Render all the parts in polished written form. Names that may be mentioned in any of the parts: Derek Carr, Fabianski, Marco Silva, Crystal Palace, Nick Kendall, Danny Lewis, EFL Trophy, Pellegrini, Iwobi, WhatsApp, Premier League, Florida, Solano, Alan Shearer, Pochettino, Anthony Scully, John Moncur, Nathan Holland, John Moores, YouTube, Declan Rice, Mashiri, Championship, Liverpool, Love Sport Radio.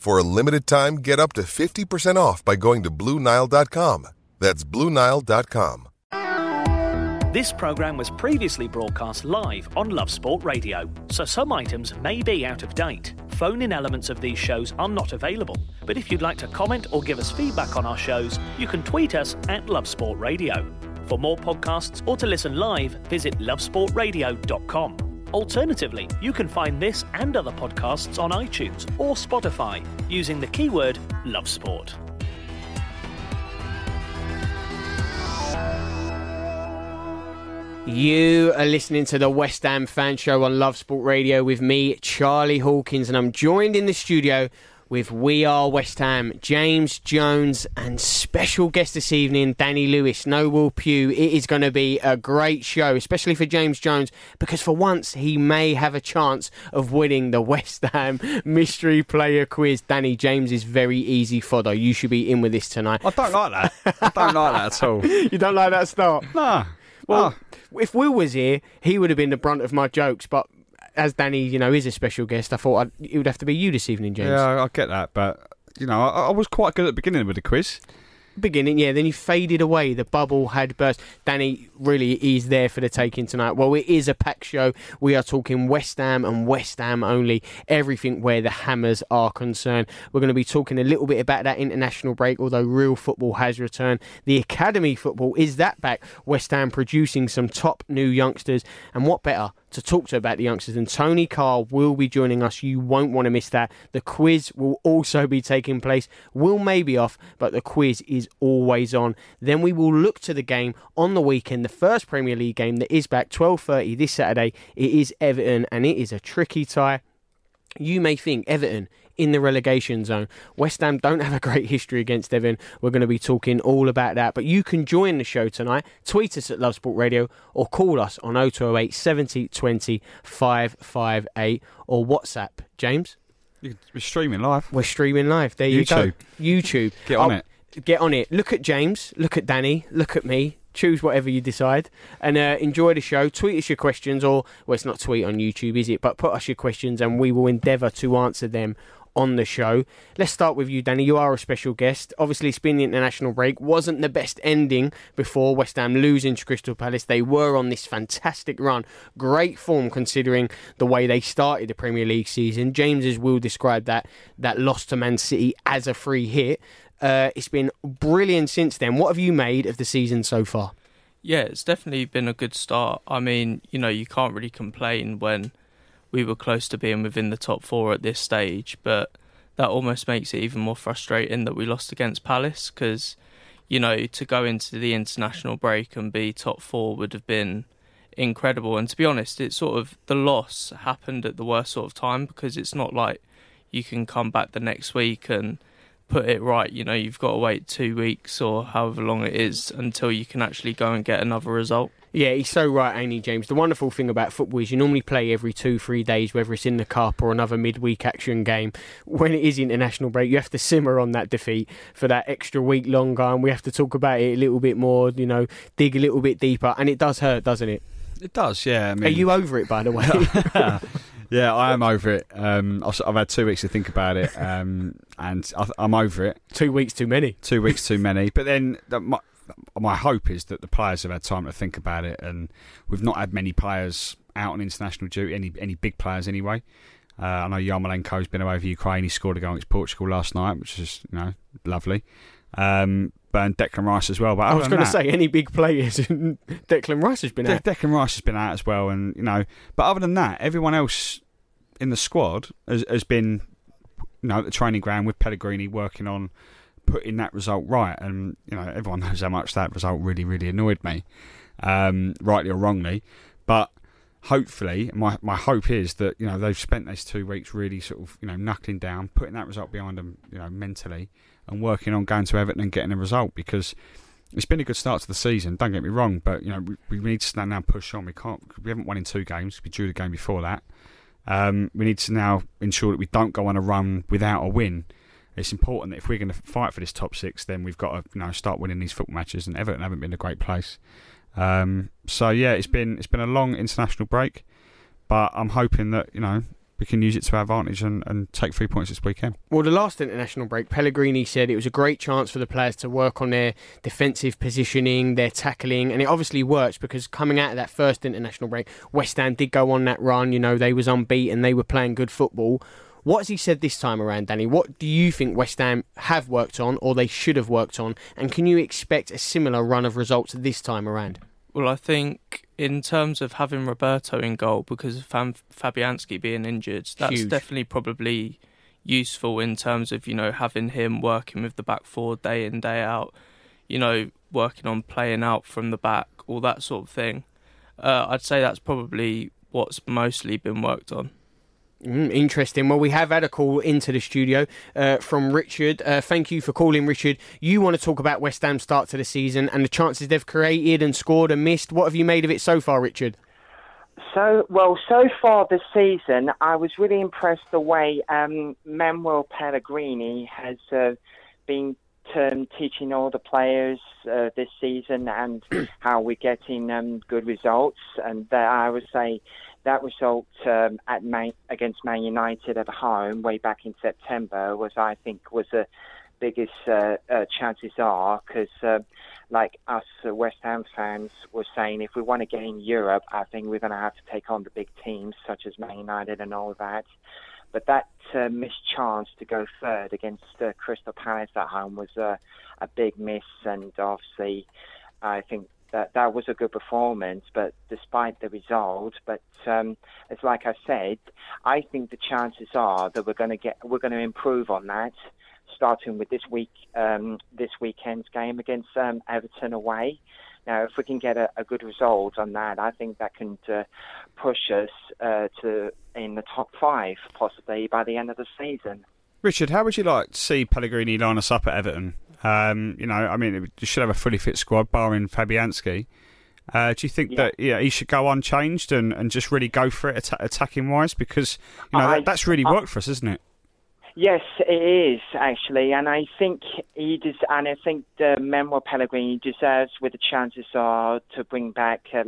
For a limited time, get up to 50% off by going to BlueNile.com. That's BlueNile.com. This programme was previously broadcast live on Love Sport Radio, so some items may be out of date. Phone-in elements of these shows are not available, but if you'd like to comment or give us feedback on our shows, you can tweet us at Love Sport Radio. For more podcasts or to listen live, visit lovesportradio.com. Alternatively, you can find this and other podcasts on iTunes or Spotify using the keyword Love Sport. You are listening to the West Ham Fan Show on Love Sport Radio with me, Charlie Hawkins, and I'm joined in the studio with We Are West Ham, James Jones, and special guest this evening, Danny Lewis, Noel Pugh. It is going to be a great show, especially for James Jones, because for once he may have a chance of winning the West Ham Mystery Player Quiz. Danny, James is very easy fodder. You should be in with this tonight. I don't like that. I don't like that at all. You don't like that start? No. Well, if Will was here, he would have been the brunt of my jokes, but as Danny, you know, is a special guest, I thought it would have to be you this evening, James. Yeah, I get that, but, you know, I was quite good at the beginning with the quiz. Beginning, yeah, then you faded away. The bubble had burst. Danny really is there for the taking tonight. Well, it is a packed show. We are talking West Ham and West Ham only, everything where the Hammers are concerned. We're going to be talking a little bit about that international break, although real football has returned. The academy football, is that back? West Ham producing some top new youngsters, and what better to talk to about the youngsters, and Tony Carr will be joining us. You won't want to miss that. The quiz will also be taking place. Will may be off, but the quiz is always on. Then we will look to the game on the weekend, the first Premier League game that is back, 12:30 this Saturday. It is Everton, and it is a tricky tie. You may think Everton in the relegation zone. West Ham don't have a great history against Everton. We're going to be talking all about that. But you can join the show tonight. Tweet us at Love Sport Radio or call us on 0208 70 20 558 or WhatsApp. James? We're streaming live. We're streaming live. There you go. YouTube. Get on it. Get on it. Look at James. Look at Danny. Look at me. Choose whatever you decide and enjoy the show. Tweet us your questions, or, well, it's not tweet on YouTube, is it? But put us your questions and we will endeavour to answer them on the show. Let's start with you, Danny. You are a special guest. Obviously, it's been the international break. Wasn't the best ending before West Ham losing to Crystal Palace. They were on this fantastic run. Great form considering the way they started the Premier League season. James will describe that loss to Man City as a free hit. It's been brilliant since then. What have you made of the season so far? Yeah, it's definitely been a good start. I mean, you know, you can't really complain when we were close to being within the top four at this stage, but that almost makes it even more frustrating that we lost against Palace because, you know, to go into the international break and be top four would have been incredible. And to be honest, it's sort of the loss happened at the worst sort of time because it's not like you can come back the next week and put it right. You know, you've got to wait 2 weeks or however long it is until you can actually go and get another result. Yeah, he's so right, ain't he, James? The wonderful thing about football is you normally play every 2-3 days, whether it's in the cup or another midweek action game. When it is international break, you have to simmer on that defeat for that extra week longer, and we have to talk about it a little bit more, you know, dig a little bit deeper, and it does hurt, doesn't it? It does, yeah. I mean, are you over it, by the way? Yeah, I am over it. I've had 2 weeks to think about it, and I'm over it. 2 weeks too many. 2 weeks too many. But then my hope is that the players have had time to think about it, and we've not had many players out on international duty, any big players anyway. I know Yarmolenko's been away for Ukraine. He scored a goal against Portugal last night, which is, you know, lovely. And Declan Rice as well. But I was going to say, any big players, Declan Rice has been out. Declan Rice has been out as well, and you know. But other than that, everyone else in the squad has been, you know, at the training ground with Pellegrini working on putting that result right. And you know, everyone knows how much that result really, really annoyed me, rightly or wrongly. But hopefully, my hope is that, you know, they've spent those 2 weeks really sort of, you know, knuckling down, putting that result behind them, you know, mentally, and working on going to Everton and getting a result, because it's been a good start to the season, don't get me wrong, but you know, we need to stand now and push on. We haven't won in 2 games. We drew the game before that. We need to now ensure that we don't go on a run without a win. It's important that if we're going to fight for this top 6, then we've got to, you know, start winning these football matches, and Everton haven't been a great place. So yeah, it's been a long international break, but I'm hoping that, you know, we can use it to our advantage and take 3 points this weekend. Well, the last international break, Pellegrini said it was a great chance for the players to work on their defensive positioning, their tackling, and it obviously works, because coming out of that first international break, West Ham did go on that run, you know, they was unbeaten, they were playing good football. What has he said this time around, Danny? What do you think West Ham have worked on, or they should have worked on, and can you expect a similar run of results this time around? Well, I think in terms of having Roberto in goal, because of Fabianski being injured, that's huge. Definitely probably useful in terms of, you know, having him working with the back four day in, day out, you know, working on playing out from the back, all that sort of thing. I'd say that's probably what's mostly been worked on. Interesting. Well, we have had a call into the studio from Richard. Thank you for calling, Richard. You want to talk about West Ham's start to the season and the chances they've created and scored and missed. What have you made of it so far, Richard? So far this season, I was really impressed the way Manuel Pellegrini has been teaching all the players this season, and how we're getting good results. And I would say that result against Man United at home way back in September was the biggest chances are, because like us West Ham fans were saying, if we want to get in Europe, I think we're going to have to take on the big teams such as Man United and all that. But that missed chance to go third against Crystal Palace at home was a big miss, and obviously I think that was a good performance, but despite the result. But it's like I said, I think the chances are that we're going to improve on that, starting with this weekend's game against Everton away. Now, if we can get a good result on that, I think that can push us to in the top 5 possibly by the end of the season. Richard, how would you like to see Pellegrini line us up at Everton? You know, I mean, you should have a fully fit squad, barring Fabianski. Do you think that he should go unchanged and just really go for it attacking-wise? Because, you know, that's really worked for us, isn't it? Yes, it is, actually. And I think the Manuel Pellegrini deserves, with the chances are, to bring back, with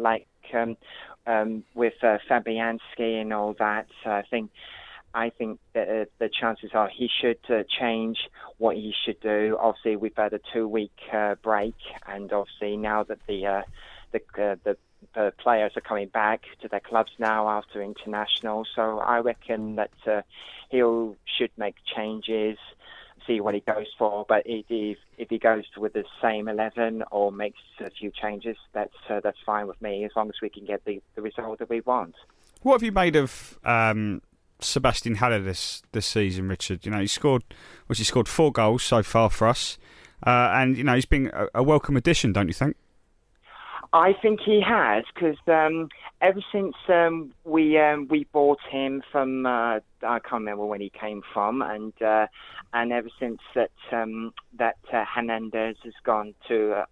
Fabianski and all that. I think that the chances are he should change what he should do. Obviously, we've had a 2-week break, and obviously now that the players are coming back to their clubs now after international, so I reckon that he should make changes, see what he goes for. But if he goes with the same 11 or makes a few changes, that's fine with me, as long as we can get the result that we want. What have you made of Sebastian Haller this season, Richard? You know, he scored 4 goals so far for us, and you know, he's been a welcome addition, don't you think? I think he has, because ever since we bought him from, I can't remember when he came from, and ever since that Hernandez has gone to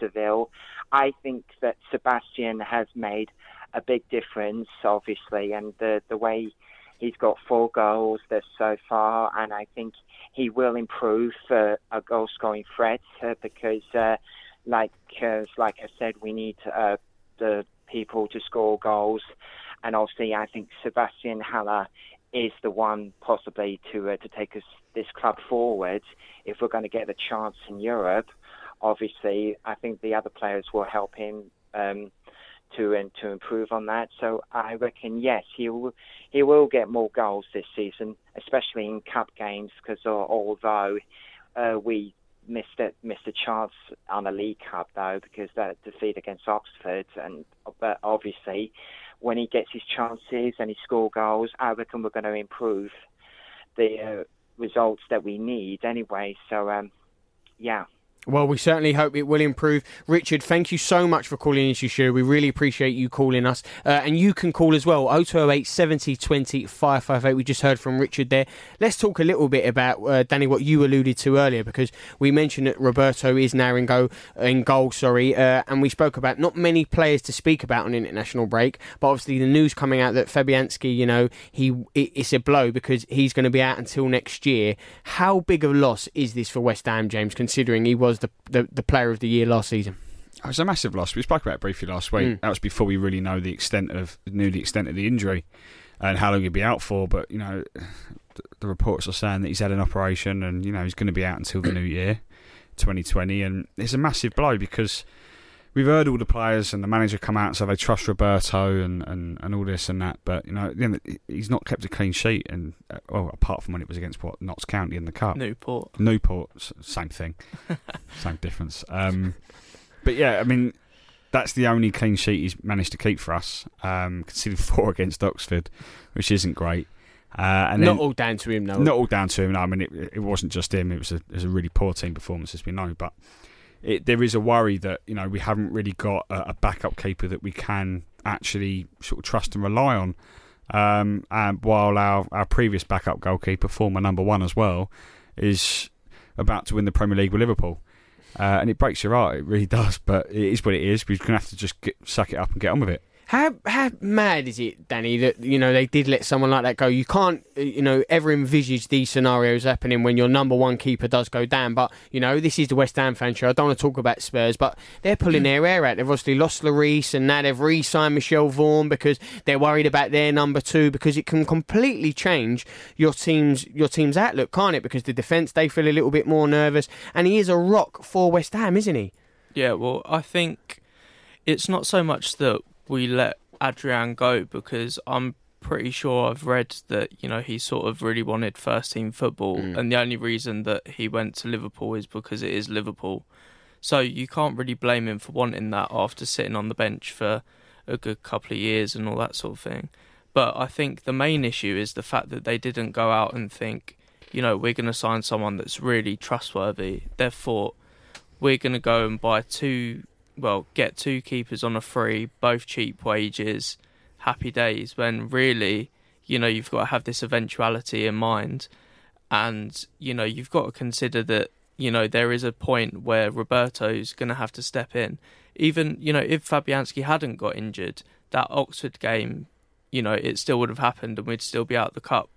Seville, I think that Sebastian has made a big difference, obviously, and the way he's got 4 goals there so far, and I think he will improve a goal-scoring threat because... Like I said, we need the people to score goals, and obviously I think Sebastian Haller is the one possibly to take us this club forward if we're going to get the chance in Europe. Obviously, I think the other players will help him to improve on that. So I reckon yes, he will get more goals this season, especially in cup games, because although we missed a chance on a League Cup though, because that defeat against Oxford, but obviously when he gets his chances and he scores goals, I reckon we're going to improve the results that we need anyway, so yeah. Well, we certainly hope it will improve. Richard, thank you so much for calling into the show. We really appreciate you calling us. And you can call as well, 0208 70 20 558. We just heard from Richard there. Let's talk a little bit about, Danny, what you alluded to earlier, because we mentioned that Roberto is now in goal, and we spoke about not many players to speak about on international break, but obviously the news coming out that Fabianski, it's a blow because he's going to be out until next year. How big of a loss is this for West Ham, James, considering he was the player of the year last season? It was a massive loss. We spoke about it briefly last week. That was before we really knew the extent of the injury and how long he'd be out for, but the reports are saying that he's had an operation and he's going to be out until the new year 2020, and it's a massive blow because we've heard all the players and the manager come out and say they trust Roberto and all this and that, but he's not kept a clean sheet, and apart from when it was against Notts County in the cup, Newport, same thing, same difference. But yeah, that's the only clean sheet he's managed to keep for us, considering 4 against Oxford, which isn't great. And not all down to him, though. Not all down to him. No, it wasn't just him. It was a really poor team performance, as we know, but. There is a worry that we haven't really got a backup keeper that we can actually sort of trust and rely on. And while our previous backup goalkeeper, former number one as well, is about to win the Premier League with Liverpool, and it breaks your heart, it really does. But it is what it is. We're going to have to just suck it up and get on with it. How mad is it, Danny, that they did let someone like that go? You can't ever envisage these scenarios happening when your number one keeper does go down. But this is the West Ham fan show. I don't want to talk about Spurs, but they're pulling their hair out. They've obviously lost Lloris, and now they've re-signed Michel Vaughan because they're worried about their number two, because it can completely change your team's outlook, can't it? Because the defence, they feel a little bit more nervous, and he is a rock for West Ham, isn't he? Yeah, well, I think it's not so much that we let Adrian go, because I'm pretty sure I've read that he sort of really wanted first team football, and the only reason that he went to Liverpool is because it is Liverpool. So you can't really blame him for wanting that after sitting on the bench for a good couple of years and all that sort of thing. But I think the main issue is the fact that they didn't go out and think, we're going to sign someone that's really trustworthy. Therefore, we're going to go and buy get 2 keepers on a free, both cheap wages, happy days, when really, you've got to have this eventuality in mind. And, you've got to consider that, there is a point where Roberto's going to have to step in. Even, if Fabianski hadn't got injured, that Oxford game, it still would have happened and we'd still be out the cup,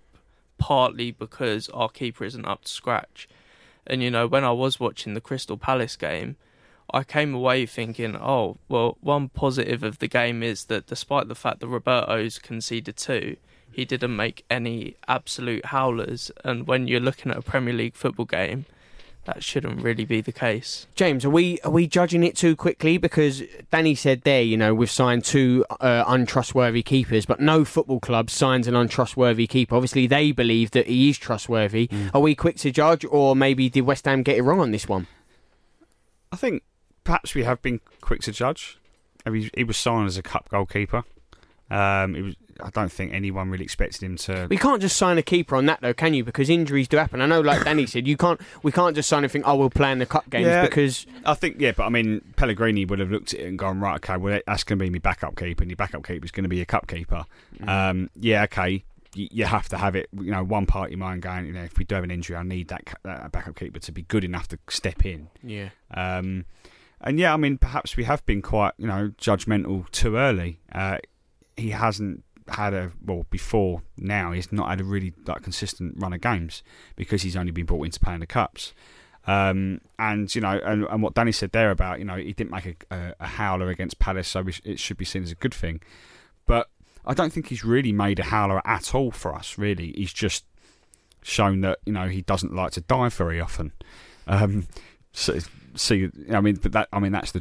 partly because our keeper isn't up to scratch. And, when I was watching the Crystal Palace game, I came away thinking, one positive of the game is that despite the fact that Roberto's conceded 2, he didn't make any absolute howlers. And when you're looking at a Premier League football game, that shouldn't really be the case. James, are we judging it too quickly? Because Danny said there, we've signed 2 untrustworthy keepers, but no football club signs an untrustworthy keeper. Obviously, they believe that he is trustworthy. Are we quick to judge, or maybe did West Ham get it wrong on this one? I think perhaps we have been quick to judge. He was signed as a cup goalkeeper. He was I don't think anyone really expected him to. We can't just sign a keeper on that though, can you? Because injuries do happen. I know, like Danny said, you can't. We can't just sign and think, oh, we'll play in the cup games because. I think but I mean, Pellegrini would have looked at it and gone, right, okay, well that's going to be my backup keeper, and your backup keeper is going to be your cup keeper. Yeah, okay. You have to have it, you know, one part of your mind going, you know, if we do have an injury, I need that backup keeper to be good enough to step in. Yeah. And yeah, I mean, perhaps we have been quite, you know, judgmental too early. He hasn't had he's not had a really like consistent run of games because he's only been brought into playing the cups. And you know, and what Danny said there about, you know, he didn't make a howler against Palace, so it should be seen as a good thing. But I don't think he's really made a howler at all for us. Really, he's just shown that, you know, he doesn't like to dive very often. That's the truth.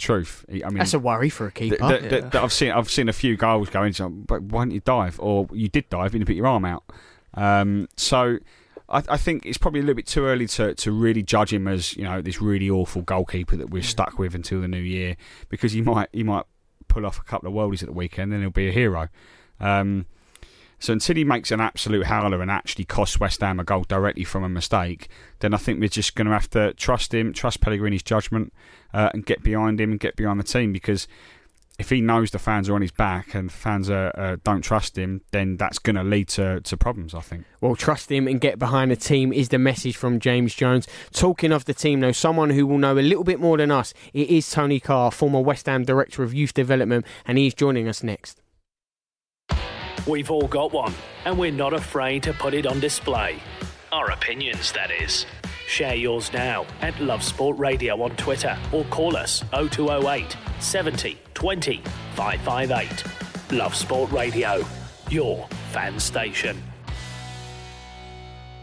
That's a worry for a keeper. I've seen a few goals go into, but why didn't you dive? Or you did dive and you put your arm out. So I think it's probably a little bit too early to really judge him as, you know, this really awful goalkeeper that we're stuck with until the new year, because he might pull off a couple of worldies at the weekend and he'll be a hero. So until he makes an absolute howler and actually costs West Ham a goal directly from a mistake, then I think we're just going to have to trust him, trust Pellegrini's judgment, and get behind him and get behind the team. Because if he knows the fans are on his back and fans don't trust him, then that's going to lead to problems, I think. Well, trust him and get behind the team is the message from James Jones. Talking of the team, though, someone who will know a little bit more than us, it is Tony Carr, former West Ham Director of Youth Development, and he's joining us next. We've all got one, and we're not afraid to put it on display. Our opinions, that is. Share yours now at Love Sport Radio on Twitter, or call us 0208 70 20 558. Love Sport Radio, your fan station.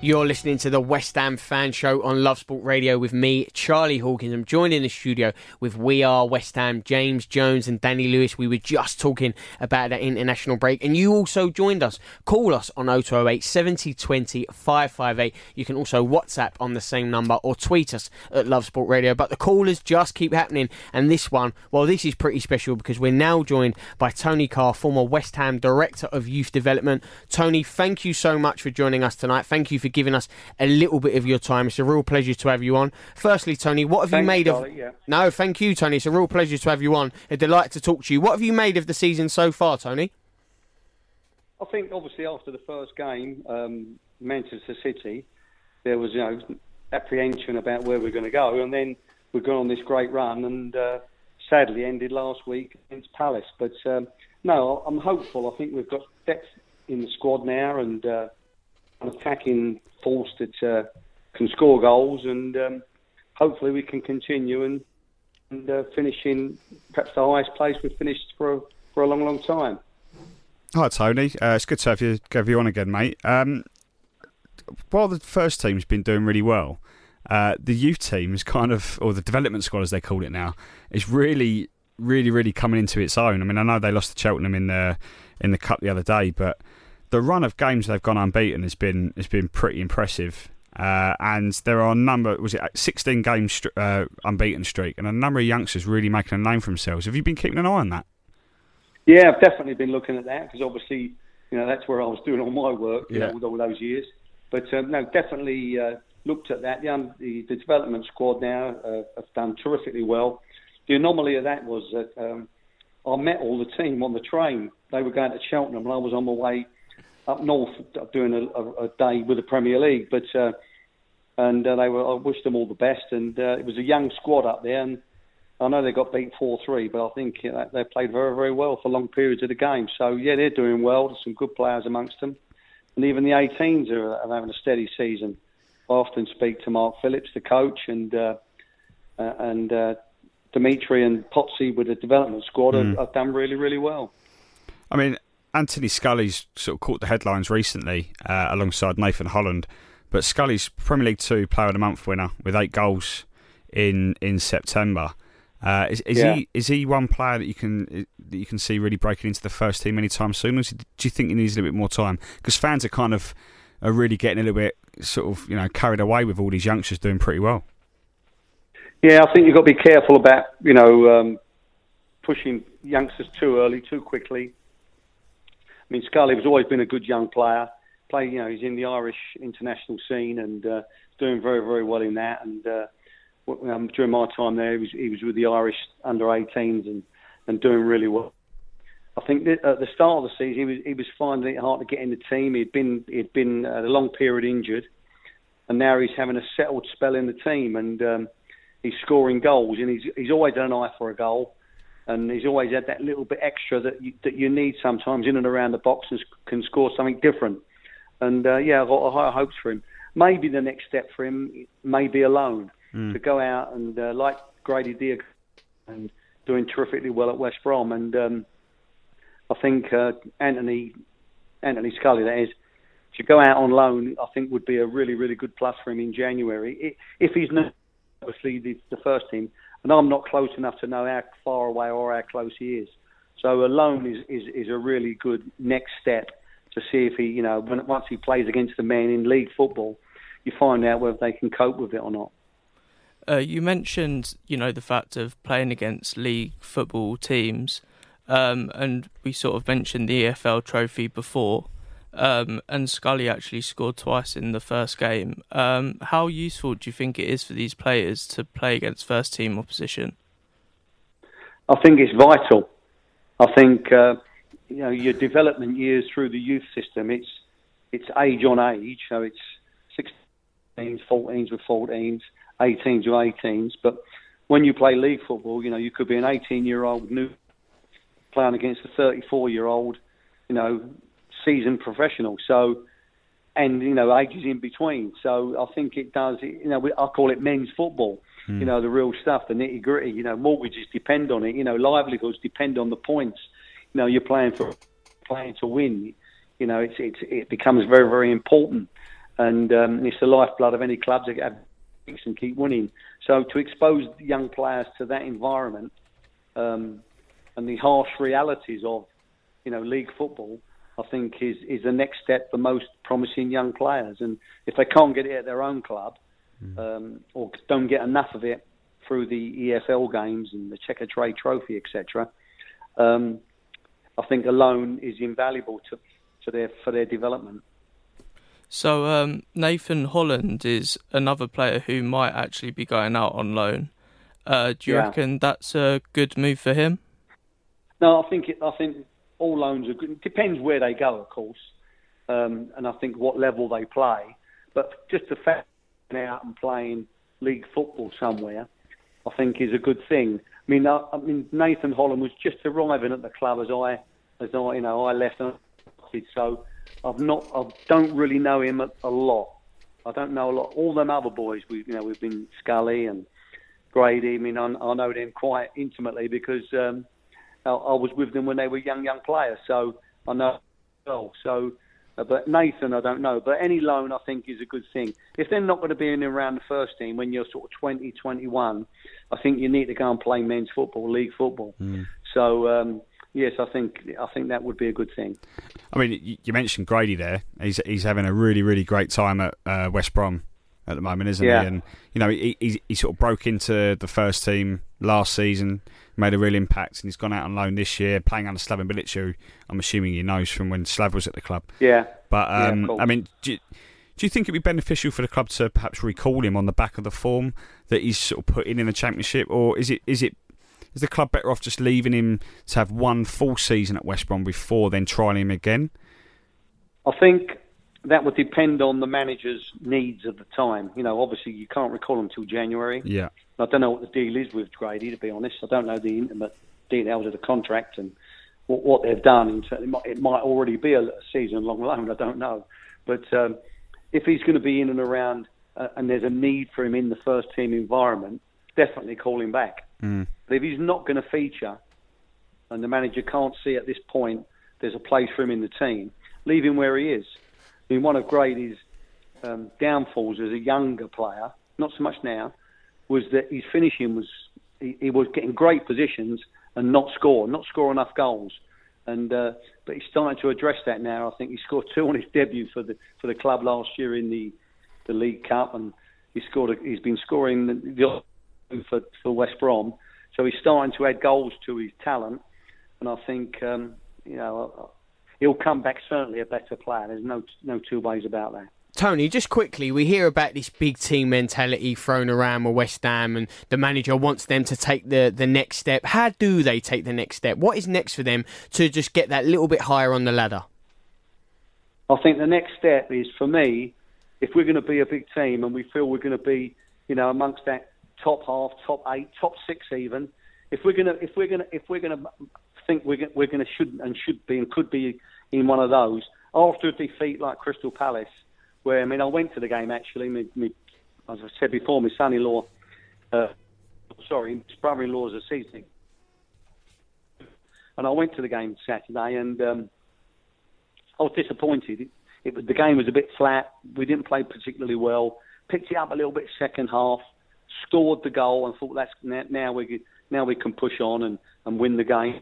You're listening to the West Ham Fan Show on Love Sport Radio with me, Charlie Hawkins. I'm joined in the studio with We Are West Ham, James Jones and Danny Lewis. We were just talking about that international break, and you also joined us. Call us on 0208 70 20 558. You can also WhatsApp on the same number or tweet us at Love Sport Radio. But the callers just keep happening, and this one, well, this is pretty special because we're now joined by Tony Carr, former West Ham Director of Youth Development. Tony, thank you so much for joining us tonight. Thank you for giving us a little bit of your time. It's a real pleasure to have you on. Firstly, Tony, what have you made of... Yeah. No, thank you, Tony. It's a real pleasure to have you on. A delight to talk to you. What have you made of the season so far, Tony? I think, obviously, after the first game, Manchester City, there was, you know, apprehension about where we're going to go, and then we've gone on this great run and sadly ended last week against Palace. But, no, I'm hopeful. I think we've got depth in the squad now, and... an attacking force that can score goals, and hopefully we can continue and finish in perhaps the highest place we've finished for a long, long time. Hi, Tony. It's good to have you on again, mate. While the first team's been doing really well, the youth team is kind of, or the development squad as they call it now, is really, really, really coming into its own. I mean, I know they lost to Cheltenham in the cup the other day, but the run of games they've gone unbeaten has been pretty impressive, and there are a number, was it 16 game unbeaten streak, and a number of youngsters really making a name for themselves. Have you been keeping an eye on that? Yeah, I've definitely been looking at that, because obviously, you know, that's where I was doing all my work, you know, with all those years. But no, definitely looked at that. The development squad now have done terrifically well. The anomaly of that was that I met all the team on the train. They were going to Cheltenham, and I was on my way up north doing a day with the Premier League, but I wished them all the best, and it was a young squad up there, and I know they got beat 4-3, but I think, you know, they played very, very well for long periods of the game. So yeah, they're doing well. There's some good players amongst them, and even the 18s are having a steady season. I often speak to Mark Phillips, the coach, and Dimitri and Potsy with the development squad have done really, really well. I mean, Anthony Scully's sort of caught the headlines recently alongside Nathan Holland, but Scully's Premier League 2 Player of the Month winner with 8 goals in September. Is he one player that you can see really breaking into the first team anytime soon? Or do you think he needs a little bit more time? Because fans are kind of really getting a little bit sort of, you know, carried away with all these youngsters doing pretty well. Yeah, I think you've got to be careful about, you know, pushing youngsters too early, too quickly. I mean, Scully has always been a good young player. He's in the Irish international scene and doing very, very well in that. And during my time there, he was with the Irish under-18s and doing really well. I think that at the start of the season, he was finding it hard to get in the team. He'd been a long period injured, and now he's having a settled spell in the team, and he's scoring goals. And he's always had an eye for a goal, and he's always had that little bit extra that you need sometimes in and around the box, and can score something different. And I've got high hopes for him. Maybe the next step for him may be a loan to go out and like Grady Diangana, and doing terrifically well at West Brom. And I think Anthony Scully, that is, to go out on loan, I think would be a really, really good plus for him in January. If he's not, obviously, the first team, and I'm not close enough to know how far away or how close he is. So a loan is a really good next step to see if he, once he plays against the men in league football, you find out whether they can cope with it or not. You mentioned, the fact of playing against league football teams. And we sort of mentioned the EFL trophy before, and Scully actually scored twice in the first game. How useful do you think it is for these players to play against first team opposition? I think it's vital. I think your development years through the youth system, it's age on age, so it's 16s, 14s with 14s, 18s with 18s. But when you play league football, you could be an 18-year-old new playing against a 34-year-old, seasoned professional. So, and ages in between. So I think it does. I call it men's football. The real stuff, the nitty gritty. Mortgages depend on it. Livelihoods depend on the points. You're playing to win. It becomes very, very important, and it's the lifeblood of any clubs that have and keep winning. So to expose young players to that environment. And the harsh realities of, league football, I think is the next step for most promising young players. And if they can't get it at their own club, or don't get enough of it through the EFL games and the Checker Trade Trophy, etc., I think a loan is invaluable for their development. So Nathan Holland is another player who might actually be going out on loan. Do you reckon that's a good move for him? No, I think all loans are good. It depends where they go, of course, and I think what level they play. But just the fact that they're out and playing league football somewhere, I think is a good thing. I mean, Nathan Holland was just arriving at the club as I left, and so I don't really know him a lot. I don't know a lot. All them other boys, we've been Scully and Grady. I know them quite intimately because. I was with them when they were young players, so I know well. So, but Nathan, I don't know. But any loan, I think, is a good thing. If they're not going to be in and around the first team when you're sort of 20, 21, I think you need to go and play men's football, league football. So, yes, I think that would be a good thing. I mean, you mentioned Grady there. He's having a really, really great time at West Brom at the moment, isn't he? And he sort of broke into the first team last season, made a real impact, and he's gone out on loan this year, playing under Slav Bilic, who I'm assuming he knows from when Slav was at the club. Yeah. But cool. I mean, do you think it'd be beneficial for the club to perhaps recall him on the back of the form that he's sort of put in the Championship, or is the club better off just leaving him to have one full season at West Brom before then trialling him again? I think that would depend on the manager's needs at the time. Obviously you can't recall them till January. Yeah. I don't know what the deal is with Grady, to be honest. I don't know the intimate details of the contract and what they've done. It might already be a season-long loan, I don't know. But if he's going to be in and around and there's a need for him in the first-team environment, definitely call him back. But if he's not going to feature and the manager can't see at this point there's a place for him in the team, leave him where he is. I mean, one of Grady's downfalls as a younger player, not so much now, was that his finishing he was getting great positions and not score enough goals, and but he's starting to address that now. I think he scored 2 on his debut for the club last year in the League Cup, and he's been scoring for West Brom, so he's starting to add goals to his talent, and I think he'll come back certainly a better player. There's no two ways about that. Tony, just quickly, we hear about this big team mentality thrown around with West Ham, and the manager wants them to take the next step. How do they take the next step? What is next for them to just get that little bit higher on the ladder? I think the next step is, for me, if we're going to be a big team and we feel we're going to be, amongst that top half, top eight, top six even, if we should be in one of those, after a defeat like Crystal Palace, where, I went to the game, actually. As I said before, my son-in-law, his brother-in-law is a season. And I went to the game Saturday, and I was disappointed. The game was a bit flat. We didn't play particularly well. Picked it up a little bit second half, scored the goal, and thought, now we can push on and win the game.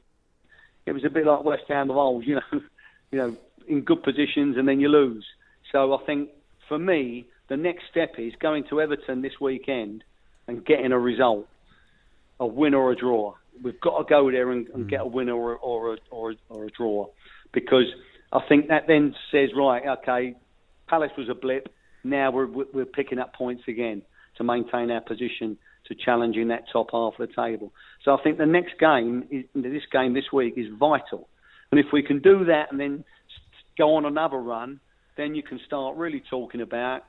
It was a bit like West Ham of old, in good positions, and then you lose. So I think, for me, the next step is going to Everton this weekend and getting a result, a win or a draw. We've got to go there and get a win or a draw, because I think that then says, right, okay, Palace was a blip. Now we're picking up points again to maintain our position to challenge in that top half of the table. So I think the next game, this week, is vital. And if we can do that and then go on another run, then you can start really talking about,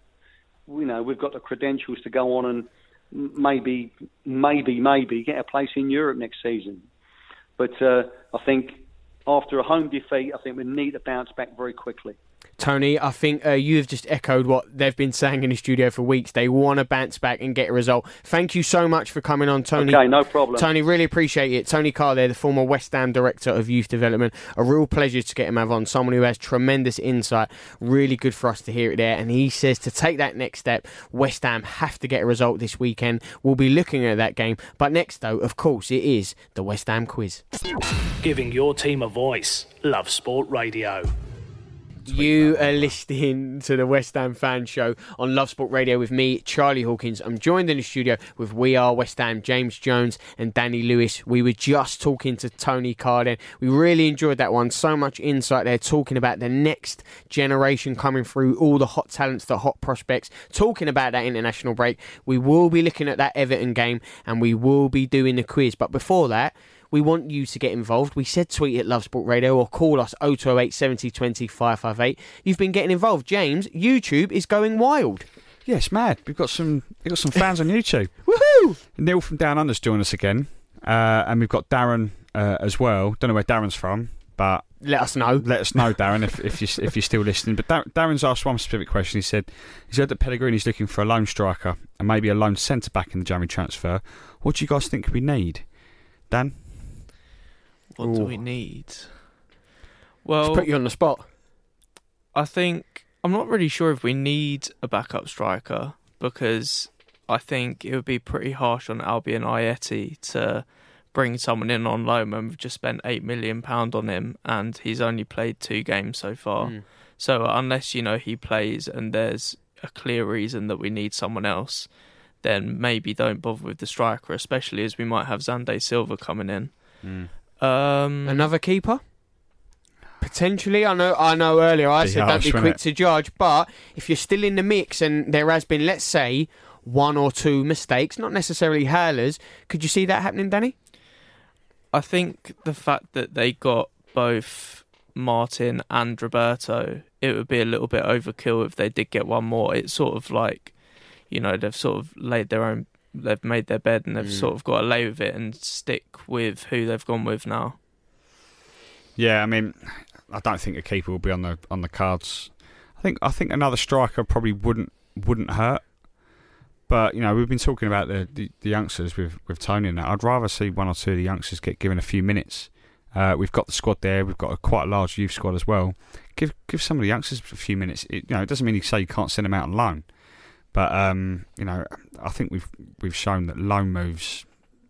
we've got the credentials to go on and maybe get a place in Europe next season. But I think after a home defeat, I think we need to bounce back very quickly. Tony, I think you've just echoed what they've been saying in the studio for weeks. They want to bounce back and get a result. Thank you so much for coming on, Tony. Okay, no problem. Tony, really appreciate it. Tony Carr there, the former West Ham Director of Youth Development. A real pleasure to get him on. Someone who has tremendous insight. Really good for us to hear it there. And he says to take that next step, West Ham have to get a result this weekend. We'll be looking at that game. But next, though, of course, it is the West Ham quiz. Giving your team a voice. Love Sport Radio. You are listening to the West Ham Fan Show on Love Sport Radio with me, Charlie Hawkins. I'm joined in the studio with We Are West Ham, James Jones and Danny Lewis. We were just talking to Tony Carr then. We really enjoyed that one. So much insight there, talking about the next generation coming through, all the hot talents, the hot prospects, talking about that international break. We will be looking at that Everton game and we will be doing the quiz. But before that, we want you to get involved. We said tweet at Love Sport Radio or call us 0208 70 20 558. You've been getting involved. James, YouTube is going wild. Yes, mad. We've got some fans on YouTube. Woohoo! Neil from Down Under's joined us again. And we've got Darren as well. Don't know where Darren's from, but let us know. Let us know, Darren, if you're still listening. But Darren's asked one specific question. He said he's heard that Pellegrini's looking for a lone striker and maybe a lone centre back in the January transfer. What do you guys think we need? Dan? What do we need? Well, just put you on the spot. I think I'm not really sure if we need a backup striker, because I think it would be pretty harsh on Albion Aieti to bring someone in on loan when we've just spent £8 million on him and he's only played 2 games so far. Mm. So unless he plays and there's a clear reason that we need someone else, then maybe don't bother with the striker, especially as we might have Zande Silva coming in. Mm. Another keeper? Potentially. I know earlier I said don't be quick to judge, but if you're still in the mix and there has been, let's say, 1 or 2 mistakes, not necessarily hurlers, could you see that happening, Danny? I think the fact that they got both Martin and Roberto, it would be a little bit overkill if they did get one more. It's sort of like, they've sort of laid their own... They've made their bed and they've sort of got to lay with it and stick with who they've gone with now. Yeah, I don't think a keeper will be on the cards. I think another striker probably wouldn't hurt. But we've been talking about the youngsters with Tony and that. I'd rather see 1 or 2 of the youngsters get given a few minutes. We've got the squad there. We've got quite a large youth squad as well. Give some of the youngsters a few minutes. It doesn't mean you say you can't send them out on loan. But, I think we've shown that loan moves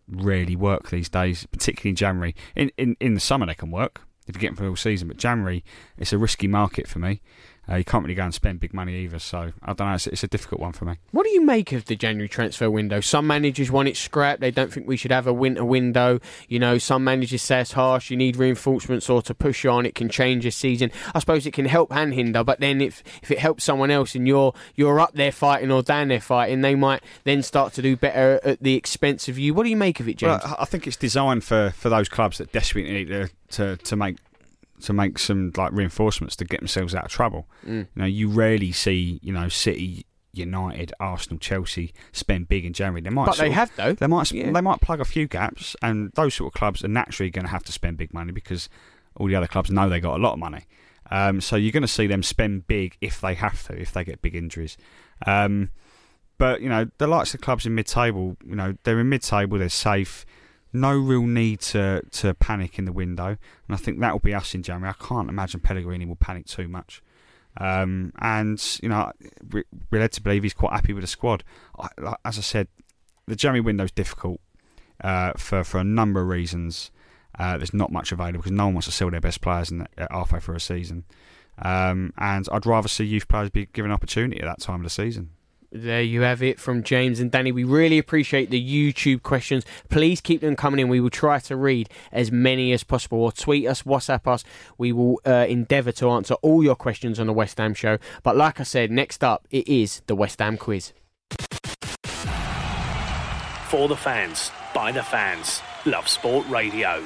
really work these days, particularly in January. In the summer, they can work if you get them for the whole season. But January, it's a risky market for me. You can't really go and spend big money either, so I don't know, it's a difficult one for me. What do you make of the January transfer window? Some managers want it scrapped, they don't think we should have a winter window. You know, some managers say it's harsh, you need reinforcements or to push on, it can change a season. I suppose it can help and hinder, but then if it helps someone else and you're up there fighting or down there fighting, they might then start to do better at the expense of you. What do you make of it, James? Well, I think it's designed for those clubs that desperately need to make some like reinforcements to get themselves out of trouble. Mm. You know, you rarely see, you know, City, United, Arsenal, Chelsea spend big in January. They might plug a few gaps, and those sort of clubs are naturally going to have to spend big money because all the other clubs know they got a lot of money. So you're going to see them spend big if they have to, if they get big injuries. But you know, the likes of clubs in mid-table, you know, they're in mid-table, they're safe. No real need to panic in the window, and I think that will be us in January. I can't imagine Pellegrini will panic too much, and you know, we're led to believe he's quite happy with the squad. As I said, the January window is difficult for a number of reasons. There's not much available because no one wants to sell their best players halfway through a season, and I'd rather see youth players be given opportunity at that time of the season. There you have it from James and Danny. We really appreciate the YouTube questions. Please keep them coming in. We will try to read as many as possible, or tweet us, WhatsApp us. We will endeavour to answer all your questions on the West Ham show. But like I said, next up, it is the West Ham quiz. For the fans, by the fans, Love Sport Radio.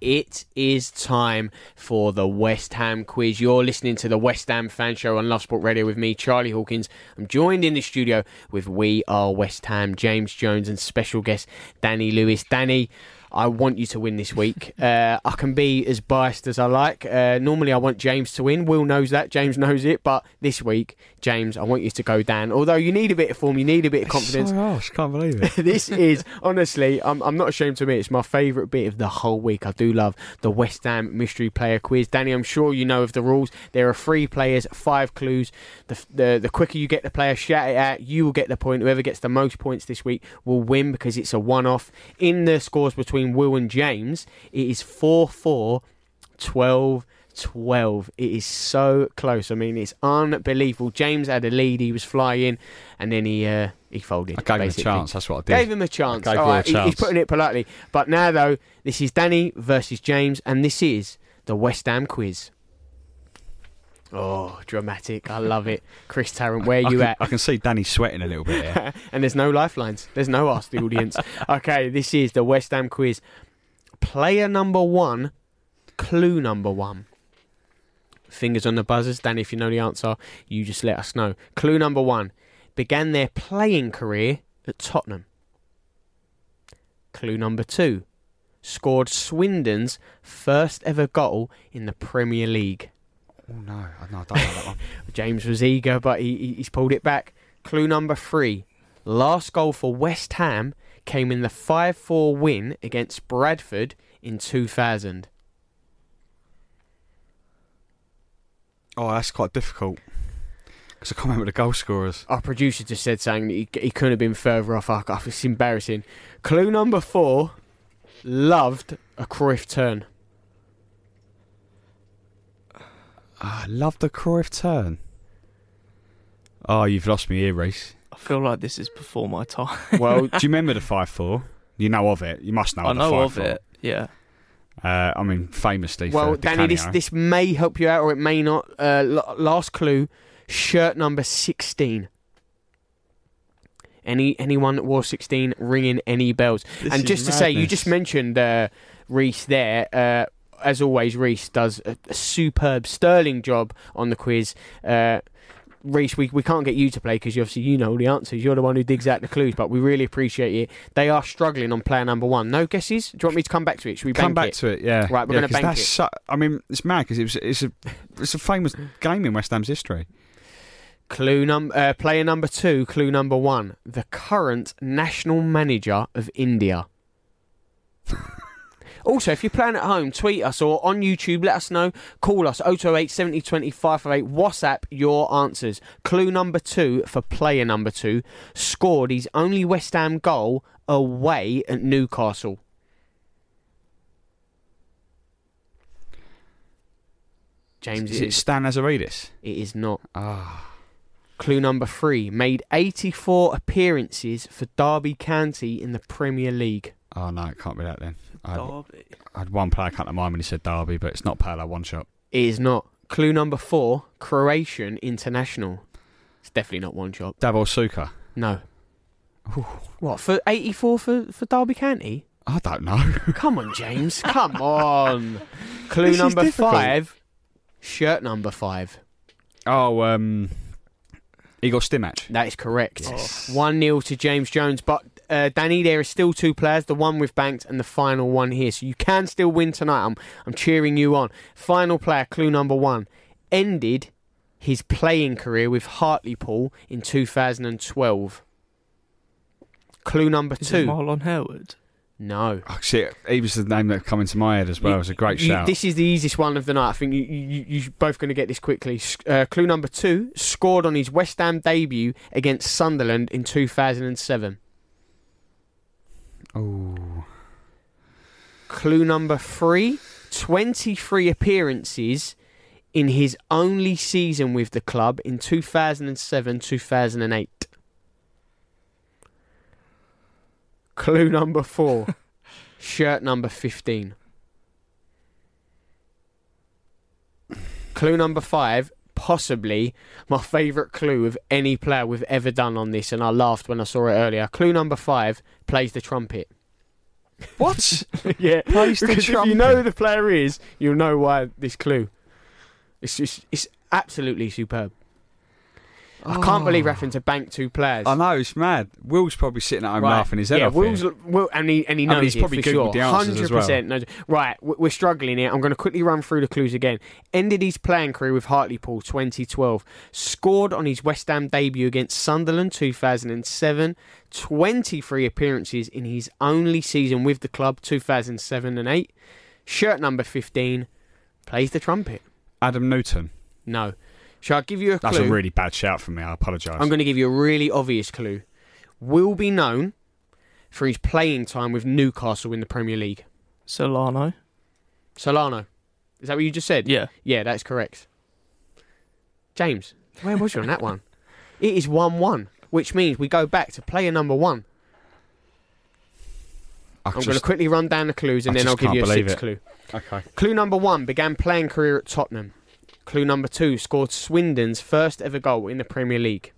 It is time for the West Ham quiz. You're listening to the West Ham Fan Show on Love Sport Radio with me, Charlie Hawkins. I'm joined in the studio with We Are West Ham, James Jones, and special guest Danny Lewis. Danny, I want you to win this week. I can be as biased as I like. Normally, I want James to win. Will knows that. James knows it. But this week, James, I want you to go down. Although you need a bit of form, you need a bit of confidence. So harsh. Can't believe it. This is, honestly, I'm not ashamed to admit, it's my favourite bit of the whole week. I do love the West Ham Mystery Player Quiz. Danny, I'm sure you know of the rules. There are 3 players, 5 clues. The quicker you get the player, shout it out. You will get the point. Whoever gets the most points this week will win because it's a one-off. In the scores between Will and James, it is 4-4, 12-12. It is so close. I mean, it's unbelievable. James had a lead. He was flying, and then he folded. I gave him a chance. That's what I did. Gave him a chance. All right, he's putting it politely. But now, though, this is Danny versus James, and this is the West Ham quiz. Oh, dramatic. I love it. Chris Tarrant, where are you at? I can see Danny sweating a little bit here. And there's no lifelines. There's no Ask the Audience. Okay, this is the West Ham quiz. Player number 1, clue number 1. Fingers on the buzzers. Danny, if you know the answer, you just let us know. Clue number 1. Began their playing career at Tottenham. Clue number 2. Scored Swindon's first ever goal in the Premier League. Oh, no, I don't know that one. James was eager, but he's pulled it back. Clue number 3. Last goal for West Ham came in the 5-4 win against Bradford in 2000. Oh, that's quite difficult. Because I can't remember the goal scorers. Our producer just said something that he couldn't have been further off. It's embarrassing. Clue number 4. Loved a Cruyff turn. I love the Cruyff turn. Oh, you've lost me here, Reece. I feel like this is before my time. Well, do you remember the 5-4? You know of it. You must know of the 5-4. I know of it, yeah. I mean, famously for Danny, Declanio. this may help you out or it may not. Last clue, shirt number 16. Anyone that wore 16 ringing any bells? This and just madness. To say, you just mentioned Reece there. As always, Reece does a superb, sterling job on the quiz. Reece, we can't get you to play because obviously you know all the answers. You're the one who digs out the clues, but we really appreciate it. They are struggling on player number 1. No guesses? Do you want me to come back to it? Should we come bank it? Come back to it, yeah. Right, we're going to bank it. I mean, it's mad because it's a famous game in West Ham's history. Player number 2, clue number 1. The current national manager of India. Also, if you're playing at home, tweet us or on YouTube, let us know. Call us, 0208 7020 558. WhatsApp your answers. Clue number 2 for player number 2. Scored his only West Ham goal away at Newcastle. James, is it Stan Lazaridis? It is not. Ah. Clue number 3. Made 84 appearances for Derby County in the Premier League. Oh, no, it can't be that then. Derby. I had one player come to mind when he said Derby, but it's not Pala, one shot. It is not. Clue number 4. Croatian international. It's definitely not one shot. Davor Suker? No. Ooh. What, for 84 for Derby County? I don't know. Come on, James. Come on. Clue this number 5. Shirt number 5. Oh, Igor Stimac. That is correct. Yes. 1-0 to James Jones. But, Danny, there are still two players. The one we've banked and the final one here. So you can still win tonight. I'm cheering you on. Final player, clue number 1. Ended his playing career with Hartlepool in 2012. Clue number 2. Is it Marlon Harewood? No. Oh, shit. He was the name that came into my head as well. It was a great shout. This is the easiest one of the night. I think you're both going to get this quickly. Clue number 2. Scored on his West Ham debut against Sunderland in 2007. Oh. Clue number 3. 23 appearances in his only season with the club in 2007-2008. Clue number 4. Shirt number 15. Clue number 5. Possibly my favourite clue of any player we've ever done on this, and I laughed when I saw it earlier. Clue number 5. Plays the trumpet. What? Yeah. Plays the trumpet. If you know who the player is, you'll know why this clue. It's absolutely superb. I can't believe we're having to bank two players. I know, it's mad. Will's probably sitting at home laughing his head off. Will, and he knows he's probably Googled the answers as well. 100%. Knows. Right, we're struggling here. I'm going to quickly run through the clues again. Ended his playing career with Hartlepool 2012. Scored on his West Ham debut against Sunderland 2007. 23 appearances in his only season with the club 2007-08. Shirt number 15. Plays the trumpet. Adam Newton? No. Shall I give you a clue? That's a really bad shout from me. I apologise. I'm going to give you a really obvious clue. Will be known for his playing time with Newcastle in the Premier League. Solano. Is that what you just said? Yeah. Yeah, that's correct. James, where was you on that one? It is 1-1, which means we go back to player number 1. I'm going to quickly run down the clues and then I'll give you a sixth clue. Okay. Clue number 1, began playing career at Tottenham. Clue number 2, scored Swindon's first ever goal in the Premier League.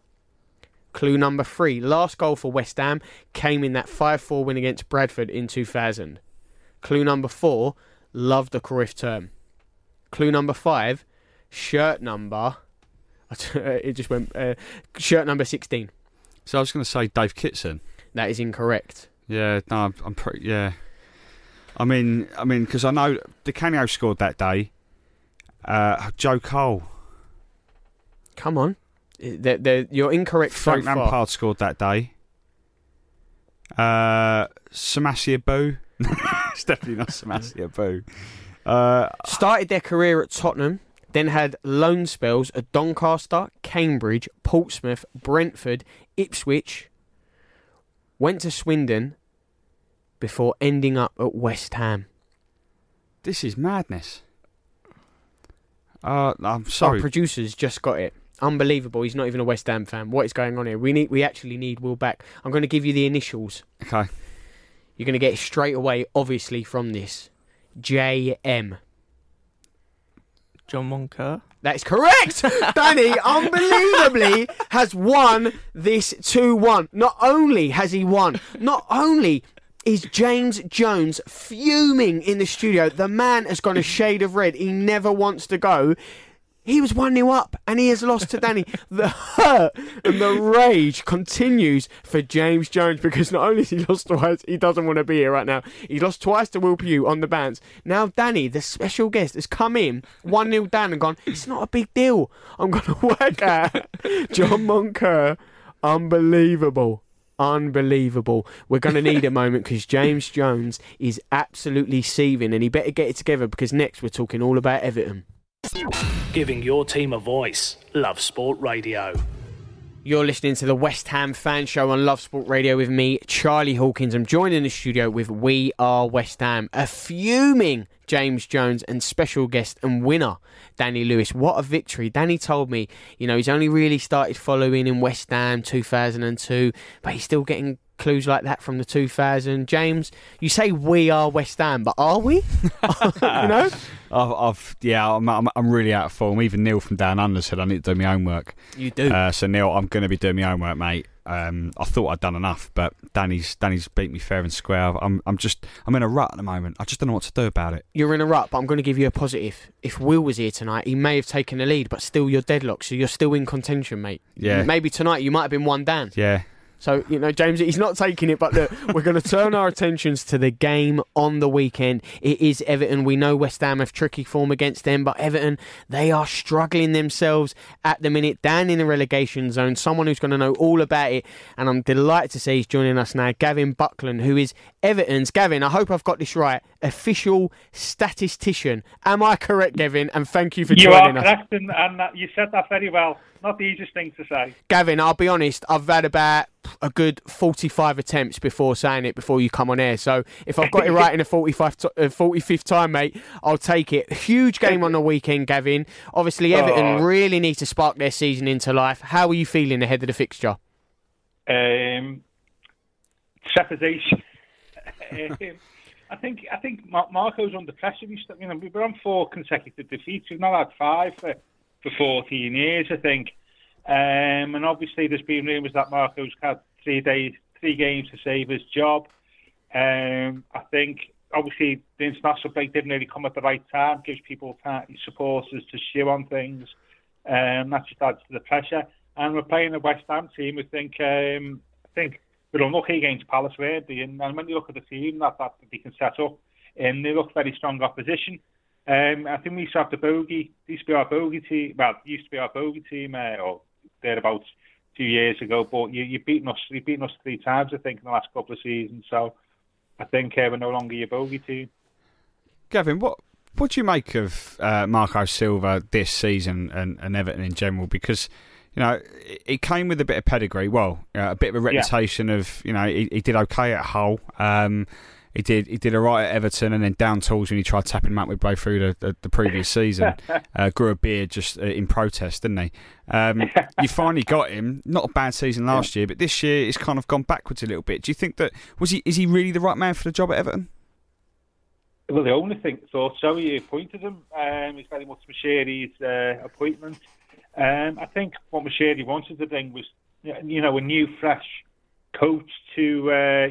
Clue number 3, last goal for West Ham came in that 5-4 win against Bradford in 2000. Clue number 4, loved the Cruyff term. Clue number 5, shirt number... it just went... shirt number 16. So I was going to say Dave Kitson. That is incorrect. Yeah, no, I'm pretty... Yeah. I mean, because I know Di Canio scored that day. Joe Cole. Come on. You're incorrect. Frank so far. Lampard scored that day. Samasia Boo. It's definitely not Samasia Boo. Started their career at Tottenham, then had loan spells at Doncaster, Cambridge, Portsmouth, Brentford, Ipswich. Went to Swindon before ending up at West Ham. This is madness. I'm sorry. Our producer's just got it. Unbelievable. He's not even a West Ham fan. What is going on here? We actually need Will back. I'm going to give you the initials. Okay. You're going to get it straight away, obviously, from this. J.M. John Moncur. That is correct. Danny, unbelievably, has won this 2-1. Not only is James Jones fuming in the studio. The man has gone a shade of red. He never wants to go. He was 1-0 up and he has lost to Danny. The hurt and the rage continues for James Jones because not only has he lost twice, he doesn't want to be here right now. He's lost twice to Will Pugh on the bounce. Now Danny, the special guest, has come in 1-0 down and gone, it's not a big deal. I'm going to work out John Moncur. Unbelievable. We're going to need a moment because James Jones is absolutely seething and he better get it together because next we're talking all about Everton. Giving your team a voice. Love Sport Radio. You're listening to the West Ham Fan Show on Love Sport Radio with me, Charlie Hawkins. I'm joined in the studio with We Are West Ham, a fuming James Jones, and special guest and winner, Danny Lewis. What a victory. Danny told me, you know, he's only really started following in West Ham 2002, but he's still getting clues like that from the 2000. James, you say we are West Ham, but are we? I'm really out of form. Even Neil from Down Under said I need to do my homework. You do. So Neil, I'm going to be doing my homework, mate. I thought I'd done enough, but Danny's beat me fair and square. I'm in a rut at the moment. I just don't know what to do about it. You're in a rut, but I'm going to give you a positive. If Will was here tonight, he may have taken the lead, but still you're deadlocked, so you're still in contention, mate. Yeah. Maybe tonight you might have been one down. Yeah. So, you know, James, he's not taking it, but look, we're going to turn our attentions to the game on the weekend. It is Everton. We know West Ham have tricky form against them, but Everton, they are struggling themselves at the minute, down in the relegation zone. Someone who's going to know all about it, and I'm delighted to say he's joining us now, Gavin Buckland, who is Everton's, Gavin, I hope I've got this right, official statistician. Am I correct, Gavin? And thank you for joining us. You are correct, and you said that very well. Not the easiest thing to say. Gavin, I'll be honest, I've had about a good 45 attempts before saying it before you come on air. So if I've got it right in the 45th time, mate, I'll take it. Huge game on the weekend, Gavin. Obviously, Everton really need to spark their season into life. How are you feeling ahead of the fixture? Trepidation. I think Marco's under pressure. You know, we're on 4 consecutive defeats. We've not had 5 for 14 years, I think. And obviously, there's been rumours that Marco's had 3 games to save his job. I think, obviously, the international break didn't really come at the right time. Gives people time, supporters to chew on things. That just adds to the pressure. And we're playing a West Ham team. I think we're unlucky against Palace, really. And when you look at the team that they can set up, and they look very strong opposition. I think we used to have the bogey. Used to be our bogey team. Well, used to be our bogey team, or thereabouts 2 years ago. But you've beaten us 3 times, I think, in the last couple of seasons. So I think we're no longer your bogey team. Gavin, what do you make of Marco Silva this season and Everton in general? Because, you know, it came with a bit of pedigree. Well, a bit of a reputation of, you know, he did okay at Hull. He did all right at Everton, and then down tools when he tried tapping him out midway through the previous season. Grew a beard just in protest, didn't he? You finally got him. Not a bad season last year, but this year it's kind of gone backwards a little bit. Do you think that is he really the right man for the job at Everton? Well, the only thing thought so. He appointed him. It's very much Mashiri's appointment. I think what Mashiri wanted to bring was, you know, a new, fresh coach to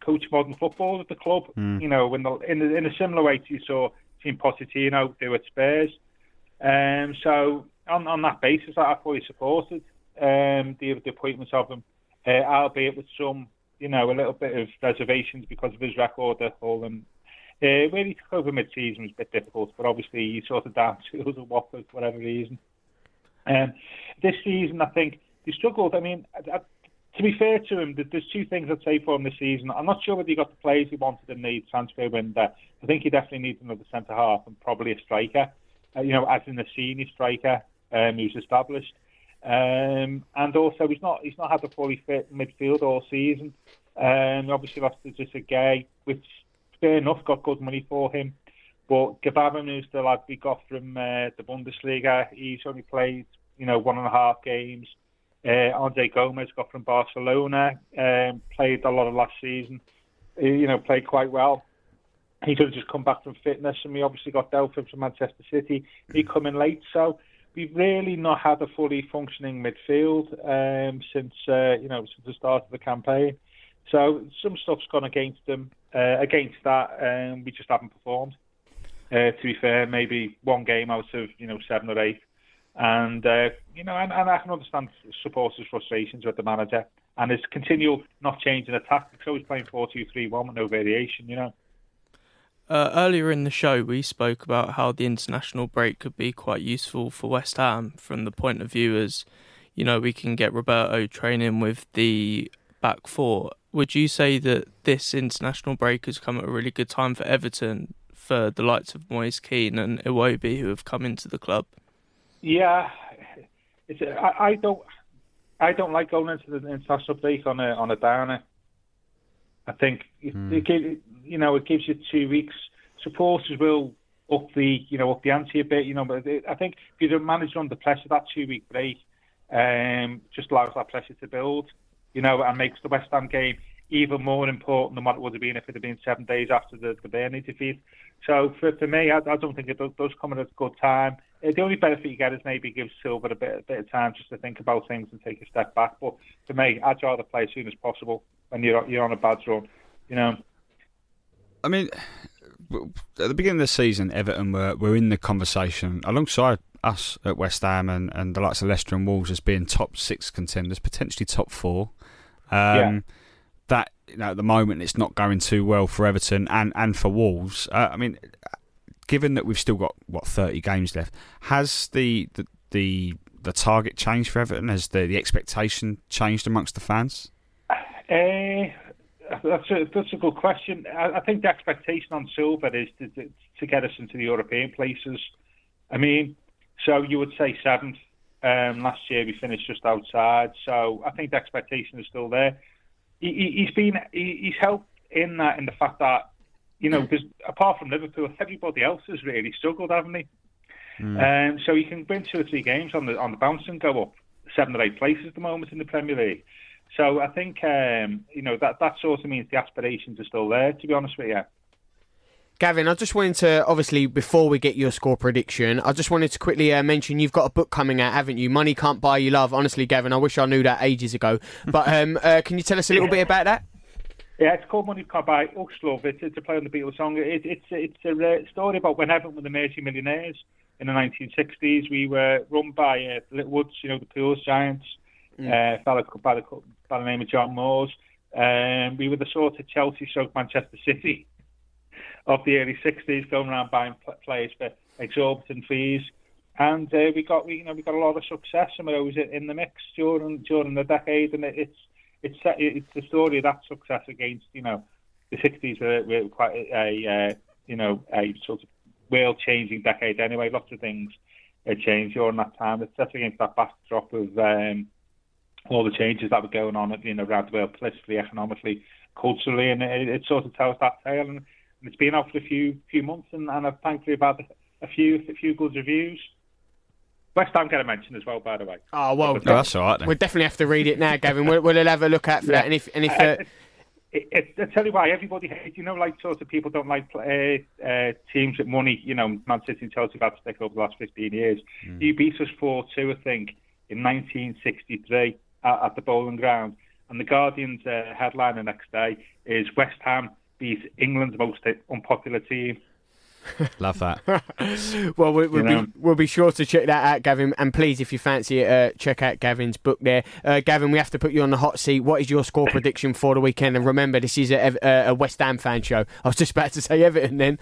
coach modern football at the club, you know, in a similar way to you saw Team Pochettino do at Spurs. So on that basis, I fully supported the appointment of him, albeit with some, you know, a little bit of reservations because of his record at Hull. And where he took over mid-season was a bit difficult, but obviously he sort of down tools at Watford for whatever reason. This season, I think he struggled. I mean, to be fair to him, there's 2 things I'd say for him this season. I'm not sure whether he got the players he wanted in the transfer window. I think he definitely needs another centre-half and probably a striker, you know, as in a senior striker who's established. And also, he's not had a fully fit midfield all season. Obviously, lost to just a guy, which, fair enough, got good money for him. But Gababin, who's the lad we got from the Bundesliga, he's only played, you know, 1.5 games. Andre Gomez got from Barcelona, played a lot of last season, you know, played quite well. He could have just come back from fitness, and we obviously got Delphin from Manchester City. He come in late, so we've really not had a fully functioning midfield since the start of the campaign. So some stuff's gone against them. Against that, we just haven't performed. To be fair, maybe 1 game out of, you know, 7 or 8. And, you know, and I can understand supporters' frustrations with the manager and his continual not changing the tactics. Always playing 4-2-3-1 with no variation, you know. Earlier in the show, we spoke about how the international break could be quite useful for West Ham from the point of view as, you know, we can get Roberto training with the back 4. Would you say that this international break has come at a really good time for Everton, for the likes of Moyes, Keane and Iwobi who have come into the club? Yeah, I don't. I don't like going into the international break on a downer. I think it gives you 2 weeks. Supporters will up the ante a bit, But I think if you don't manage under pressure that 2 week break, just allows that pressure to build, and makes the West Ham game even more important than what it would have been if it had been 7 days after the Burnley defeat. So for me, I don't think it does come at a good time. The only benefit you get is maybe give Silver a bit of time just to think about things and take a step back. But for me, I'd rather play as soon as possible when you're on a bad run, I mean, at the beginning of the season, Everton were in the conversation alongside us at West Ham and the likes of Leicester and Wolves as being top six contenders, potentially top four. That at the moment it's not going too well for Everton and for Wolves. I mean, given that we've still got 30 games left, has the target changed for Everton? Has the expectation changed amongst the fans? That's a good question. I think the expectation on Silver is to get us into the European places. I mean, so you would say seventh. Last year we finished just outside, so I think the expectation is still there. He's helped in that, in the fact that because apart from Liverpool, everybody else has really struggled, haven't they? So you can win 2 or 3 games on the bounce and go up 7 or 8 places at the moment in the Premier League. So I think that sort of means the aspirations are still there, to be honest with you. Gavin, I just wanted to, obviously, before we get your score prediction, I just wanted to quickly mention you've got a book coming out, haven't you? Money Can't Buy You Love. Honestly, Gavin, I wish I knew that ages ago. But can you tell us a little bit about that? Yeah, it's called Money Can't Buy Us Love. It's a play on the Beatles song. It's a story about when Everton were the emerging millionaires in the 1960s. We were run by Little Woods, the Pools Giants, a fellow by the name of John Moores. We were the sort of Chelsea, stroke Manchester City of the early 60s, going around buying players for exorbitant fees, and we got a lot of success, and we're always in the mix during the decade. And it's the story of that success against the 60s were quite a sort of world changing decade anyway. Lots of things changed during that time. It's set against that backdrop of all the changes that were going on around the world, politically, economically, culturally, and it sort of tells that tale. And it's been out for a few months, and I've thankfully had a few good reviews. West Ham get a mention as well, by the way. Oh well, that's all right. Then. We'll definitely have to read it now, Gavin. We'll have a look out for that. I tell you why everybody hates. People don't like teams with money. Man City and Chelsea have had to stick over the last 15 years. You beat us 4-2, I think, in 1963 at the bowling ground, and the Guardian's headline the next day is West Ham. He's England's most unpopular team. Love that. Well, we'll be sure to check that out, Gavin. And please, if you fancy it, check out Gavin's book there. Gavin, we have to put you on the hot seat. What is your score prediction for the weekend? And remember, this is a West Ham fan show. I was just about to say Everton then.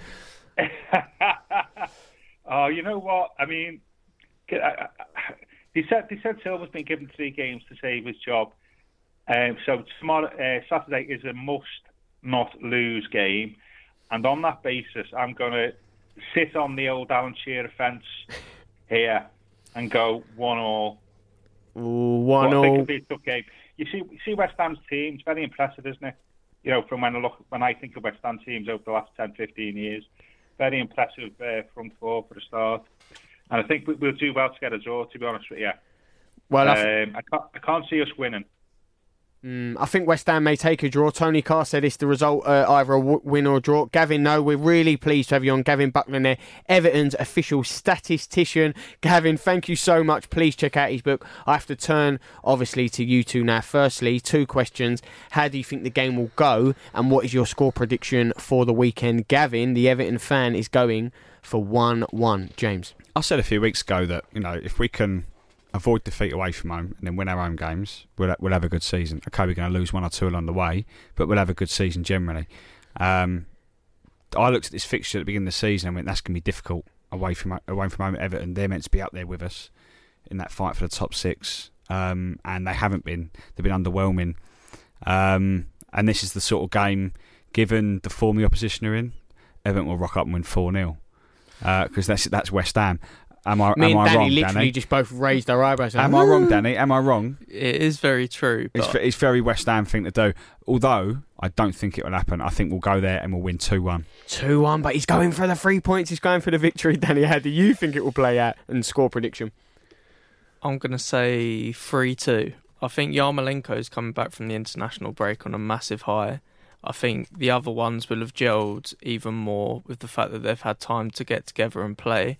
Oh, you know what? I mean, they said Silva's been given 3 games to save his job. So tomorrow, Saturday is a must not lose game, and on that basis I'm going to sit on the old Alan Shearer fence here and go 1-1. I think it'll be a tough game. You see West Ham's team, it's very impressive, isn't it? From when I think of West Ham teams over the last 10-15 years, very impressive front four for the start, and I think we'll do well to get a draw, to be honest with you. Well, I can't see us winning. I think West Ham may take a draw. Tony Carr said it's the result, either a win or a draw. Gavin, no, we're really pleased to have you on. Gavin Buckland there, Everton's official statistician. Gavin, thank you so much. Please check out his book. I have to turn, obviously, to you two now. Firstly, 2 questions. How do you think the game will go, and what is your score prediction for the weekend? Gavin, the Everton fan, is going for 1-1. James? I said a few weeks ago that, if we can avoid defeat away from home and then win our own games, we'll have a good season. Okay, we're going to lose 1 or 2 along the way, but we'll have a good season generally. I looked at this fixture at the beginning of the season and went, that's going to be difficult away from home at Everton. They're meant to be up there with us in that fight for the top 6, and they haven't been. They've been underwhelming. And this is the sort of game, given the form the opposition are in, Everton will rock up and win 4-0 because that's West Ham. Am I wrong, Danny? Just both raised our eyebrows. Like, Am I wrong, Danny? It is very true. But... It's very West Ham thing to do. Although, I don't think it will happen. I think we'll go there and we'll win 2-1. 2-1, but he's going for the 3 points. He's going for the victory, Danny. How do you think it will play out and score prediction? I'm going to say 3-2. I think Yarmolenko is coming back from the international break on a massive high. I think the other ones will have gelled even more with the fact that they've had time to get together and play.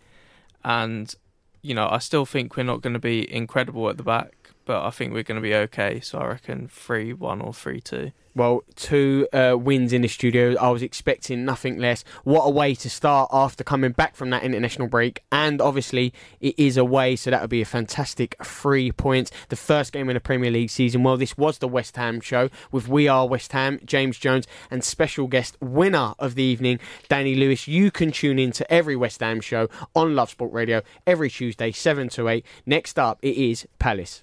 And, you know, I still think we're not going to be incredible at the back, but I think we're going to be okay. So I reckon 3-1 or 3-2. Well, two wins in the studio. I was expecting nothing less. What a way to start after coming back from that international break. And obviously, it is away, so that would be a fantastic 3 points. The first game in the Premier League season. Well, this was the West Ham show with We Are West Ham, James Jones, and special guest winner of the evening, Danny Lewis. You can tune in to every West Ham show on Love Sport Radio every Tuesday, 7 to 8. Next up, it is Palace.